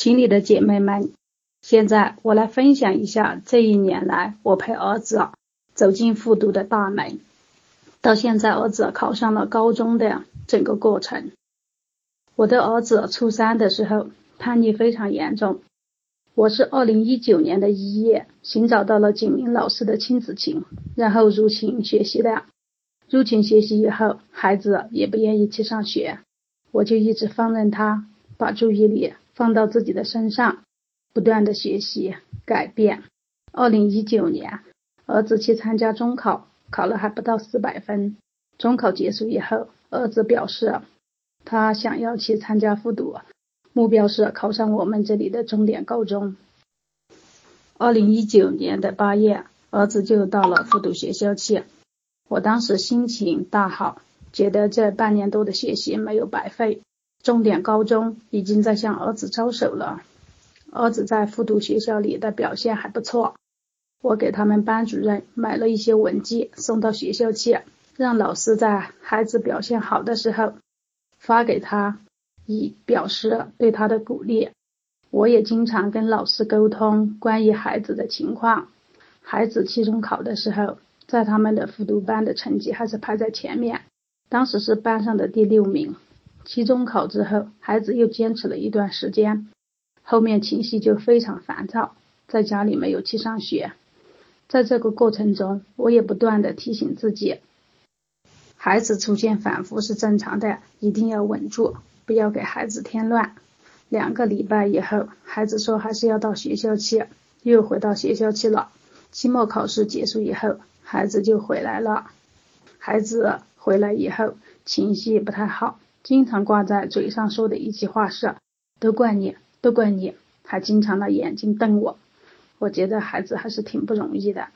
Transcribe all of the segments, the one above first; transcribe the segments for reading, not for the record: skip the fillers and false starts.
群里的姐妹们，现在我来分享一下这一年来我陪儿子走进复读的大门，到现在儿子考上了高中的整个过程。我的儿子初三的时候叛逆非常严重，我是2019年的1月寻找到了景明老师的亲子琴，然后入琴学习的。入琴学习以后，孩子也不愿意去上学，我就一直放任他，把注意力放到自己的身上，不断的学习改变。2019年儿子去参加中考，考了还不到400分。中考结束以后，儿子表示他想要去参加复读，目标是考上我们这里的重点高中。2019年的8月，儿子就到了复读学校去。我当时心情大好，觉得这半年多的学习没有白费，重点高中已经在向儿子招手了。儿子在复读学校里的表现还不错，我给他们班主任买了一些文具送到学校去，让老师在孩子表现好的时候发给他，以表示对他的鼓励。我也经常跟老师沟通关于孩子的情况。孩子期中考的时候，在他们的复读班的成绩还是排在前面，当时是班上的第6名。期中考之后，孩子又坚持了一段时间，后面情绪就非常烦躁，在家里没有去上学。在这个过程中，我也不断的提醒自己，孩子出现反复是正常的，一定要稳住，不要给孩子添乱。2个礼拜以后，孩子说还是要到学校去，又回到学校去了。期末考试结束以后，孩子就回来了。孩子回来以后情绪不太好，经常挂在嘴上说的一句话是都怪你都怪你，还经常拿眼睛瞪我。我觉得孩子还是挺不容易的。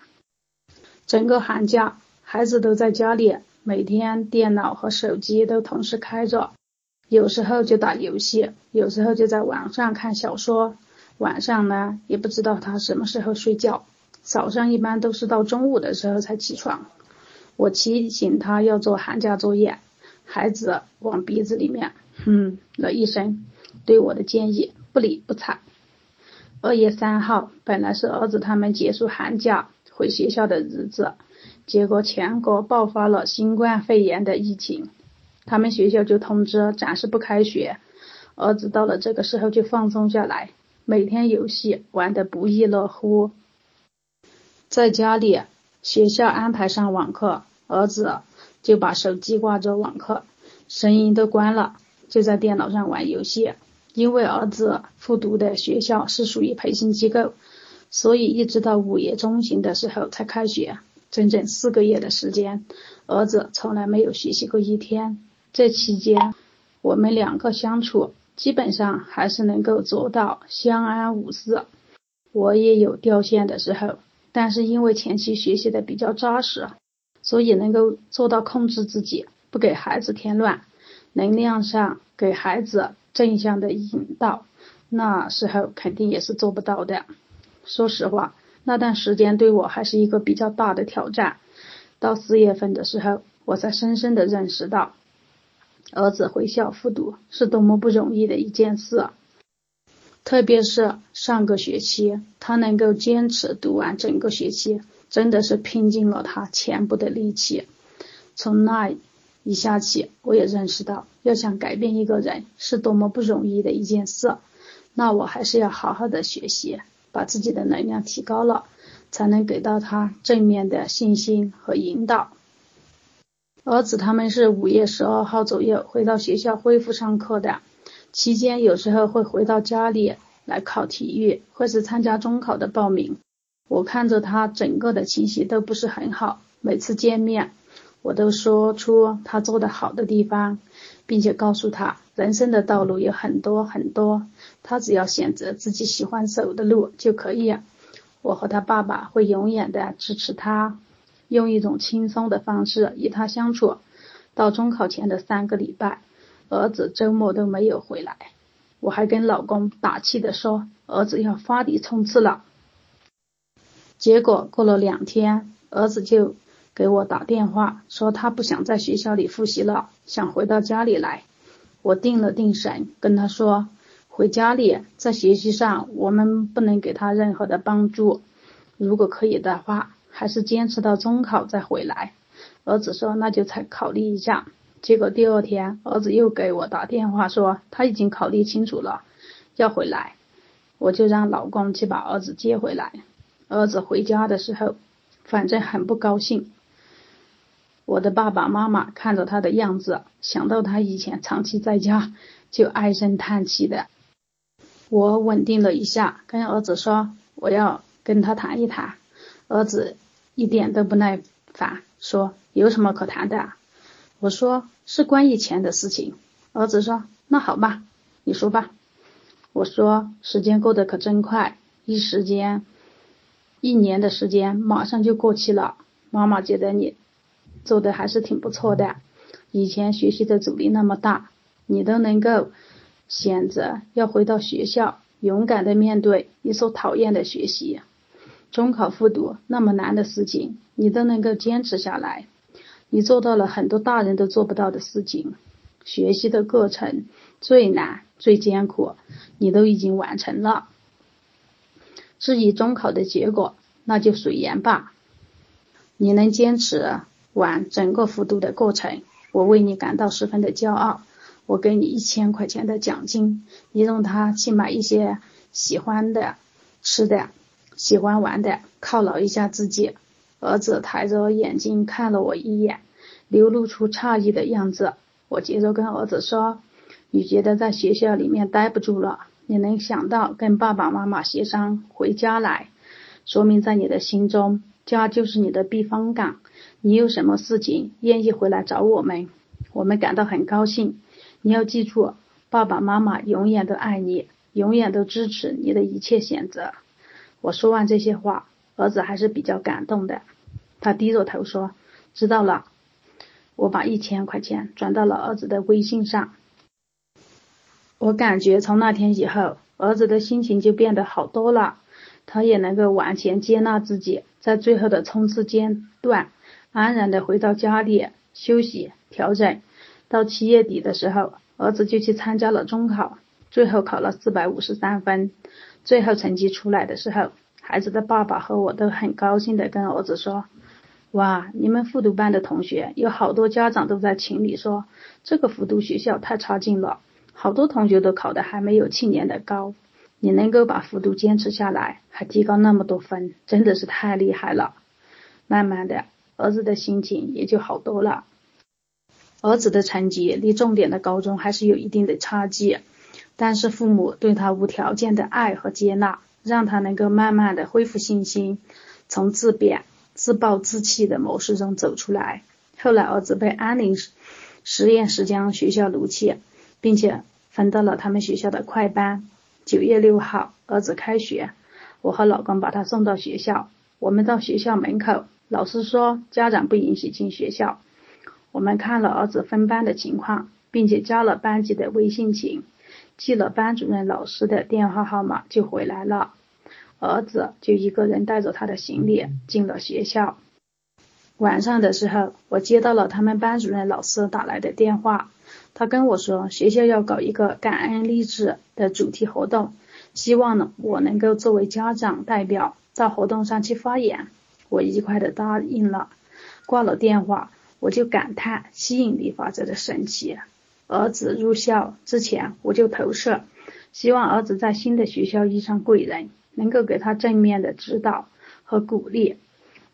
整个寒假孩子都在家里，每天电脑和手机都同时开着，有时候就打游戏，有时候就在网上看小说。晚上呢也不知道他什么时候睡觉，早上一般都是到中午的时候才起床。我提醒他要做寒假作业，孩子往鼻子里面了一声，对我的建议不理不睬。2月3号本来是儿子他们结束寒假回学校的日子，结果全国爆发了新冠肺炎的疫情，他们学校就通知暂时不开学。儿子到了这个时候就放松下来，每天游戏玩得不亦乐乎。在家里学校安排上网课，儿子就把手机挂着网课，声音都关了，就在电脑上玩游戏。因为儿子复读的学校是属于培训机构，所以一直到5月中旬的时候才开学，整整4个月的时间，儿子从来没有学习过一天。这期间我们2个相处，基本上还是能够做到相安无事。我也有掉线的时候，但是因为前期学习的比较扎实，所以能够做到控制自己，不给孩子添乱，能量上给孩子正向的引导，那时候肯定也是做不到的。说实话，那段时间对我还是一个比较大的挑战。到4月份的时候，我才深深的认识到儿子回校复读是多么不容易的一件事。特别是上个学期他能够坚持读完整个学期，真的是拼尽了他全部的力气。从那一下起，我也认识到要想改变一个人是多么不容易的一件事，那我还是要好好的学习，把自己的能量提高了，才能给到他正面的信心和引导。儿子他们是5月12号左右回到学校恢复上课的，期间有时候会回到家里来考体育，或是参加中考的报名。我看着他整个的情绪都不是很好，每次见面我都说出他做得好的地方，并且告诉他人生的道路有很多很多，他只要选择自己喜欢走的路就可以。我和他爸爸会永远的支持他，用一种轻松的方式与他相处。到中考前的3个礼拜，儿子周末都没有回来，我还跟老公打气的说儿子要发力冲刺了。结果过了2天，儿子就给我打电话说他不想在学校里复习了，想回到家里来。我定了定神跟他说，回家里，在学习上我们不能给他任何的帮助，如果可以的话，还是坚持到中考再回来。儿子说那就再考虑一下。结果第二天儿子又给我打电话说他已经考虑清楚了，要回来。我就让老公去把儿子接回来。儿子回家的时候反正很不高兴。我的爸爸妈妈看着他的样子，想到他以前长期在家，就唉声叹气的。我稳定了一下，跟儿子说我要跟他谈一谈。儿子一点都不耐烦，说有什么可谈的啊？我说是关于钱的事情。儿子说那好吧，你说吧。我说时间过得可真快，一年的时间马上就过去了。妈妈觉得你做的还是挺不错的，以前学习的阻力那么大，你都能够选择要回到学校，勇敢的面对你所讨厌的学习。中考复读那么难的事情，你都能够坚持下来，你做到了很多大人都做不到的事情。学习的过程最难最艰苦，你都已经完成了。至于中考的结果，那就随缘吧。你能坚持完整个复读的过程，我为你感到十分的骄傲。我给你1000块钱的奖金，你用它去买一些喜欢的吃的，喜欢玩的，犒劳一下自己。儿子抬着眼睛看了我一眼，流露出诧异的样子。我接着跟儿子说，你觉得在学校里面待不住了，你能想到跟爸爸妈妈协商回家来，说明在你的心中家就是你的避风港，你有什么事情愿意回来找我们，我们感到很高兴。你要记住，爸爸妈妈永远都爱你，永远都支持你的一切选择。我说完这些话，儿子还是比较感动的，他低着头说知道了。我把1000块钱转到了儿子的微信上。我感觉从那天以后，儿子的心情就变得好多了，他也能够完全接纳自己，在最后的冲刺阶段安然的回到家里休息调整。到7月底的时候，儿子就去参加了中考，最后考了453分。最后成绩出来的时候，孩子的爸爸和我都很高兴的跟儿子说，哇，你们复读班的同学有好多家长都在群里说这个复读学校太差劲了，好多同学都考得还没有去年的高，你能够把复读坚持下来，还提高那么多分，真的是太厉害了。慢慢的，儿子的心情也就好多了。儿子的成绩离重点的高中还是有一定的差距，但是父母对他无条件的爱和接纳，让他能够慢慢的恢复信心，从自贬自暴自弃的模式中走出来。后来儿子被安林实验石江学校录取，并且分到了他们学校的快班。9月6号，儿子开学，我和老公把他送到学校。我们到学校门口，老师说家长不允许进学校。我们看了儿子分班的情况，并且加了班级的微信群，记了班主任老师的电话号码就回来了。儿子就一个人带着他的行李进了学校。晚上的时候，我接到了他们班主任老师打来的电话，他跟我说学校要搞一个感恩励志的主题活动，希望呢我能够作为家长代表到活动上去发言。我愉快的答应了。挂了电话，我就感叹吸引力法则的神奇。儿子入校之前我就投射，希望儿子在新的学校遇上贵人，能够给他正面的指导和鼓励。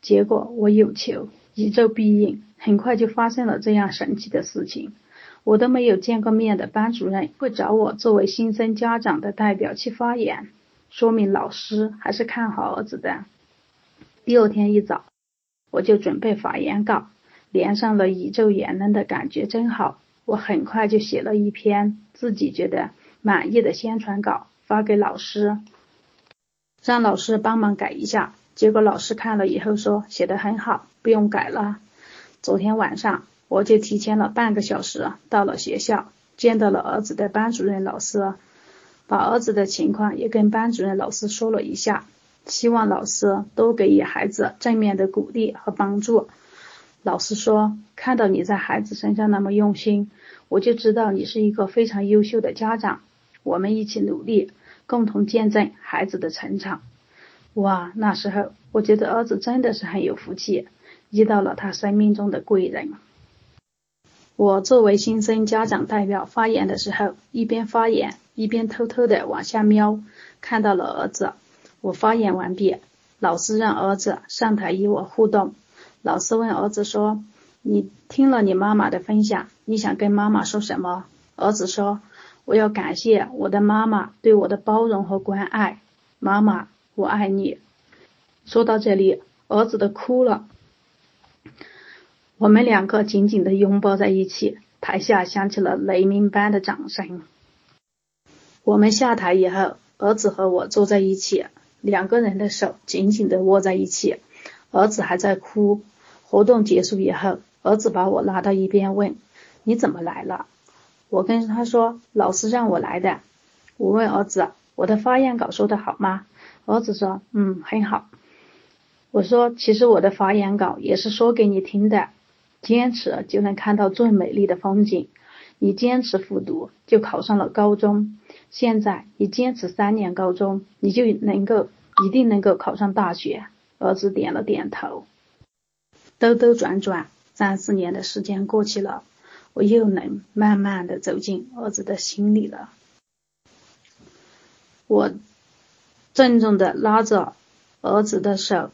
结果我有求宇宙必应，很快就发生了这样神奇的事情。我都没有见过面的班主任会找我作为新生家长的代表去发言，说明老师还是看好儿子的。第二天一早，我就准备发言稿，连上了宇宙言论的感觉真好。我很快就写了一篇自己觉得满意的宣传稿，发给老师，让老师帮忙改一下。结果老师看了以后说写得很好，不用改了。昨天晚上我就提前了半个小时到了学校，见到了儿子的班主任老师，把儿子的情况也跟班主任老师说了一下，希望老师多给予孩子正面的鼓励和帮助。老师说，看到你在孩子身上那么用心，我就知道你是一个非常优秀的家长，我们一起努力，共同见证孩子的成长。哇，那时候我觉得儿子真的是很有福气，遇到了他生命中的贵人。我作为新生家长代表发言的时候，一边发言一边偷偷的往下瞄，看到了儿子。我发言完毕，老师让儿子上台与我互动。老师问儿子说，你听了你妈妈的分享，你想跟妈妈说什么？儿子说，我要感谢我的妈妈对我的包容和关爱，妈妈我爱你。说到这里，儿子都哭了。我们两个紧紧的拥抱在一起，台下响起了雷鸣般的掌声。我们下台以后，儿子和我坐在一起，两个人的手紧紧的握在一起，儿子还在哭。活动结束以后，儿子把我拉到一边问，你怎么来了？我跟他说，老师让我来的。我问儿子，我的发言稿说的好吗？儿子说，很好。我说，其实我的发言稿也是说给你听的，坚持就能看到最美丽的风景，你坚持复读就考上了高中，现在你坚持3年高中，你就一定能够考上大学。儿子点了点头。兜兜转转，3-4年的时间过去了，我又能慢慢的走进儿子的心里了。我郑重的拉着儿子的手，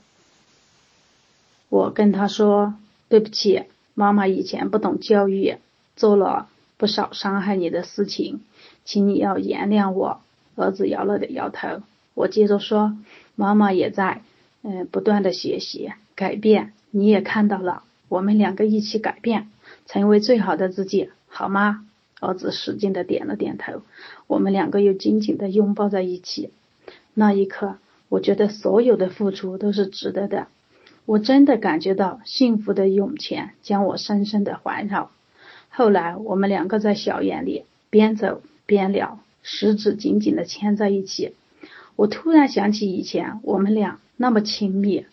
我跟他说，对不起，妈妈以前不懂教育，做了不少伤害你的事情，请你要原谅我。儿子摇了摇头。我接着说，妈妈也在不断的学习改变，你也看到了，我们两个一起改变，成为最好的自己，好吗？儿子使劲的点了点头。我们两个又紧紧的拥抱在一起。那一刻，我觉得所有的付出都是值得的，我真的感觉到幸福的涌泉将我深深的环绕。后来我们两个在小园里边走边聊，食指紧紧的牵在一起。我突然想起以前我们俩那么亲密，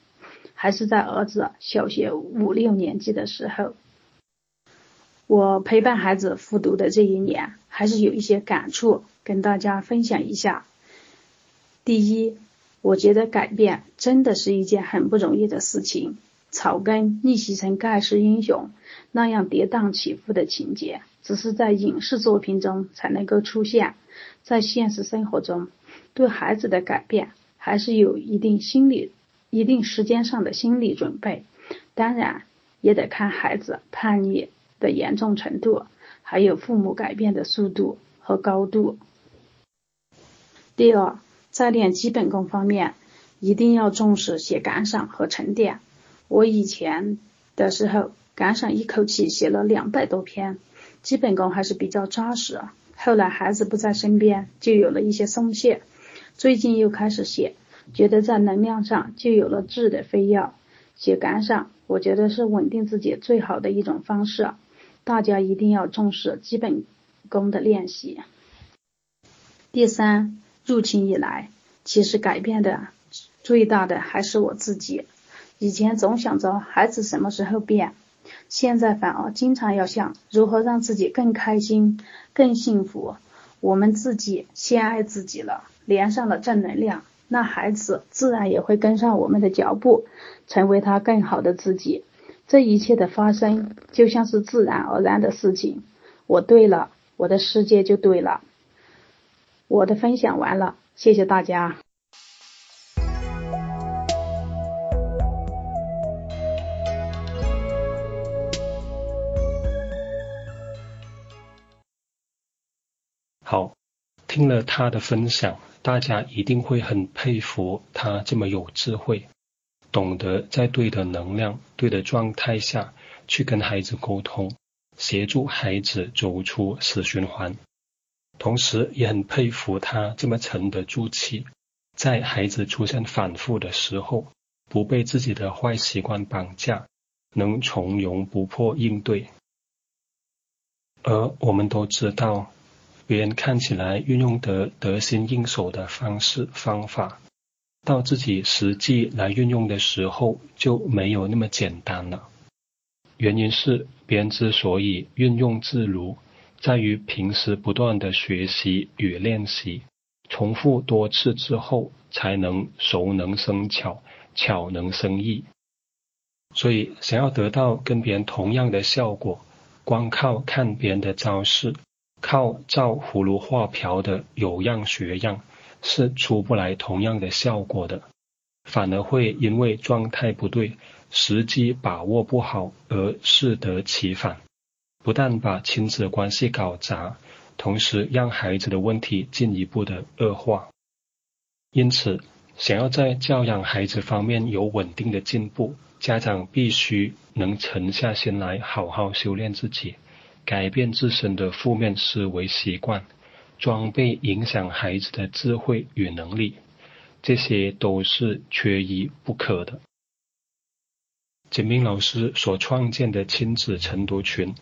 还是在儿子小学5-6年级的时候。我陪伴孩子复读的这一年，还是有一些感触跟大家分享一下。第一，我觉得改变真的是一件很不容易的事情，草根逆袭成盖世英雄那样跌宕起伏的情节，只是在影视作品中才能够出现，在现实生活中，对孩子的改变还是有一定时间上的心理准备，当然也得看孩子叛逆的严重程度，还有父母改变的速度和高度。第二，在练基本功方面，一定要重视写感想和沉淀。我以前的时候，感想一口气写了200多篇，基本功还是比较扎实。后来孩子不在身边，就有了一些松懈，最近又开始写，觉得在能量上就有了质的飞跃。写感想，我觉得是稳定自己最好的一种方式，大家一定要重视基本功的练习。第三，入侵以来，其实改变的最大的还是我自己。以前总想着孩子什么时候变，现在反而经常要想如何让自己更开心更幸福。我们自己先爱自己了，连上了正能量，那孩子自然也会跟上我们的脚步，成为他更好的自己。这一切的发生就像是自然而然的事情，我对了，我的世界就对了。我的分享完了，谢谢大家。好，听了他的分享，大家一定会很佩服他这么有智慧，懂得在对的能量、对的状态下去跟孩子沟通，协助孩子走出死循环。同时也很佩服他这么沉得住气，在孩子出现反复的时候，不被自己的坏习惯绑架，能从容不迫应对。而我们都知道，别人看起来运用得心应手的方式方法，到自己实际来运用的时候就没有那么简单了。原因是别人之所以运用自如，在于平时不断的学习与练习，重复多次之后，才能熟能生巧，巧能生艺。所以想要得到跟别人同样的效果，光靠看别人的招式，靠照葫芦画瓢的有样学样，是出不来同样的效果的，反而会因为状态不对，时机把握不好而适得其反，不但把亲子关系搞砸，同时让孩子的问题进一步的恶化。因此，想要在教养孩子方面有稳定的进步，家长必须能沉下心来好好修炼自己，改变自身的负面思维习惯，装备影响孩子的智慧与能力，这些都是缺一不可的。简明老师所创建的亲子晨读群，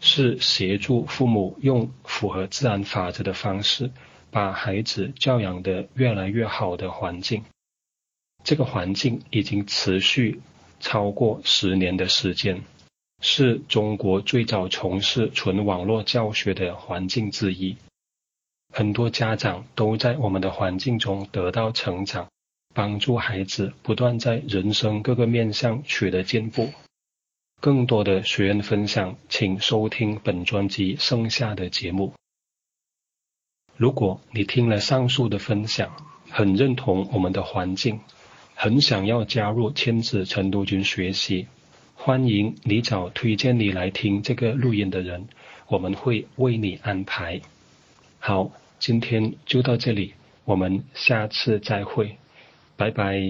是协助父母用符合自然法则的方式，把孩子教养得越来越好的环境。这个环境已经持续超过10年的时间，是中国最早从事纯网络教学的环境之一。很多家长都在我们的环境中得到成长，帮助孩子不断在人生各个面向取得进步。更多的学员分享，请收听本专辑剩下的节目。如果你听了上述的分享，很认同我们的环境，很想要加入亲子晨读群学习，欢迎你找推荐你来听这个录音的人，我们会为你安排。好，今天就到这里，我们下次再会，拜拜。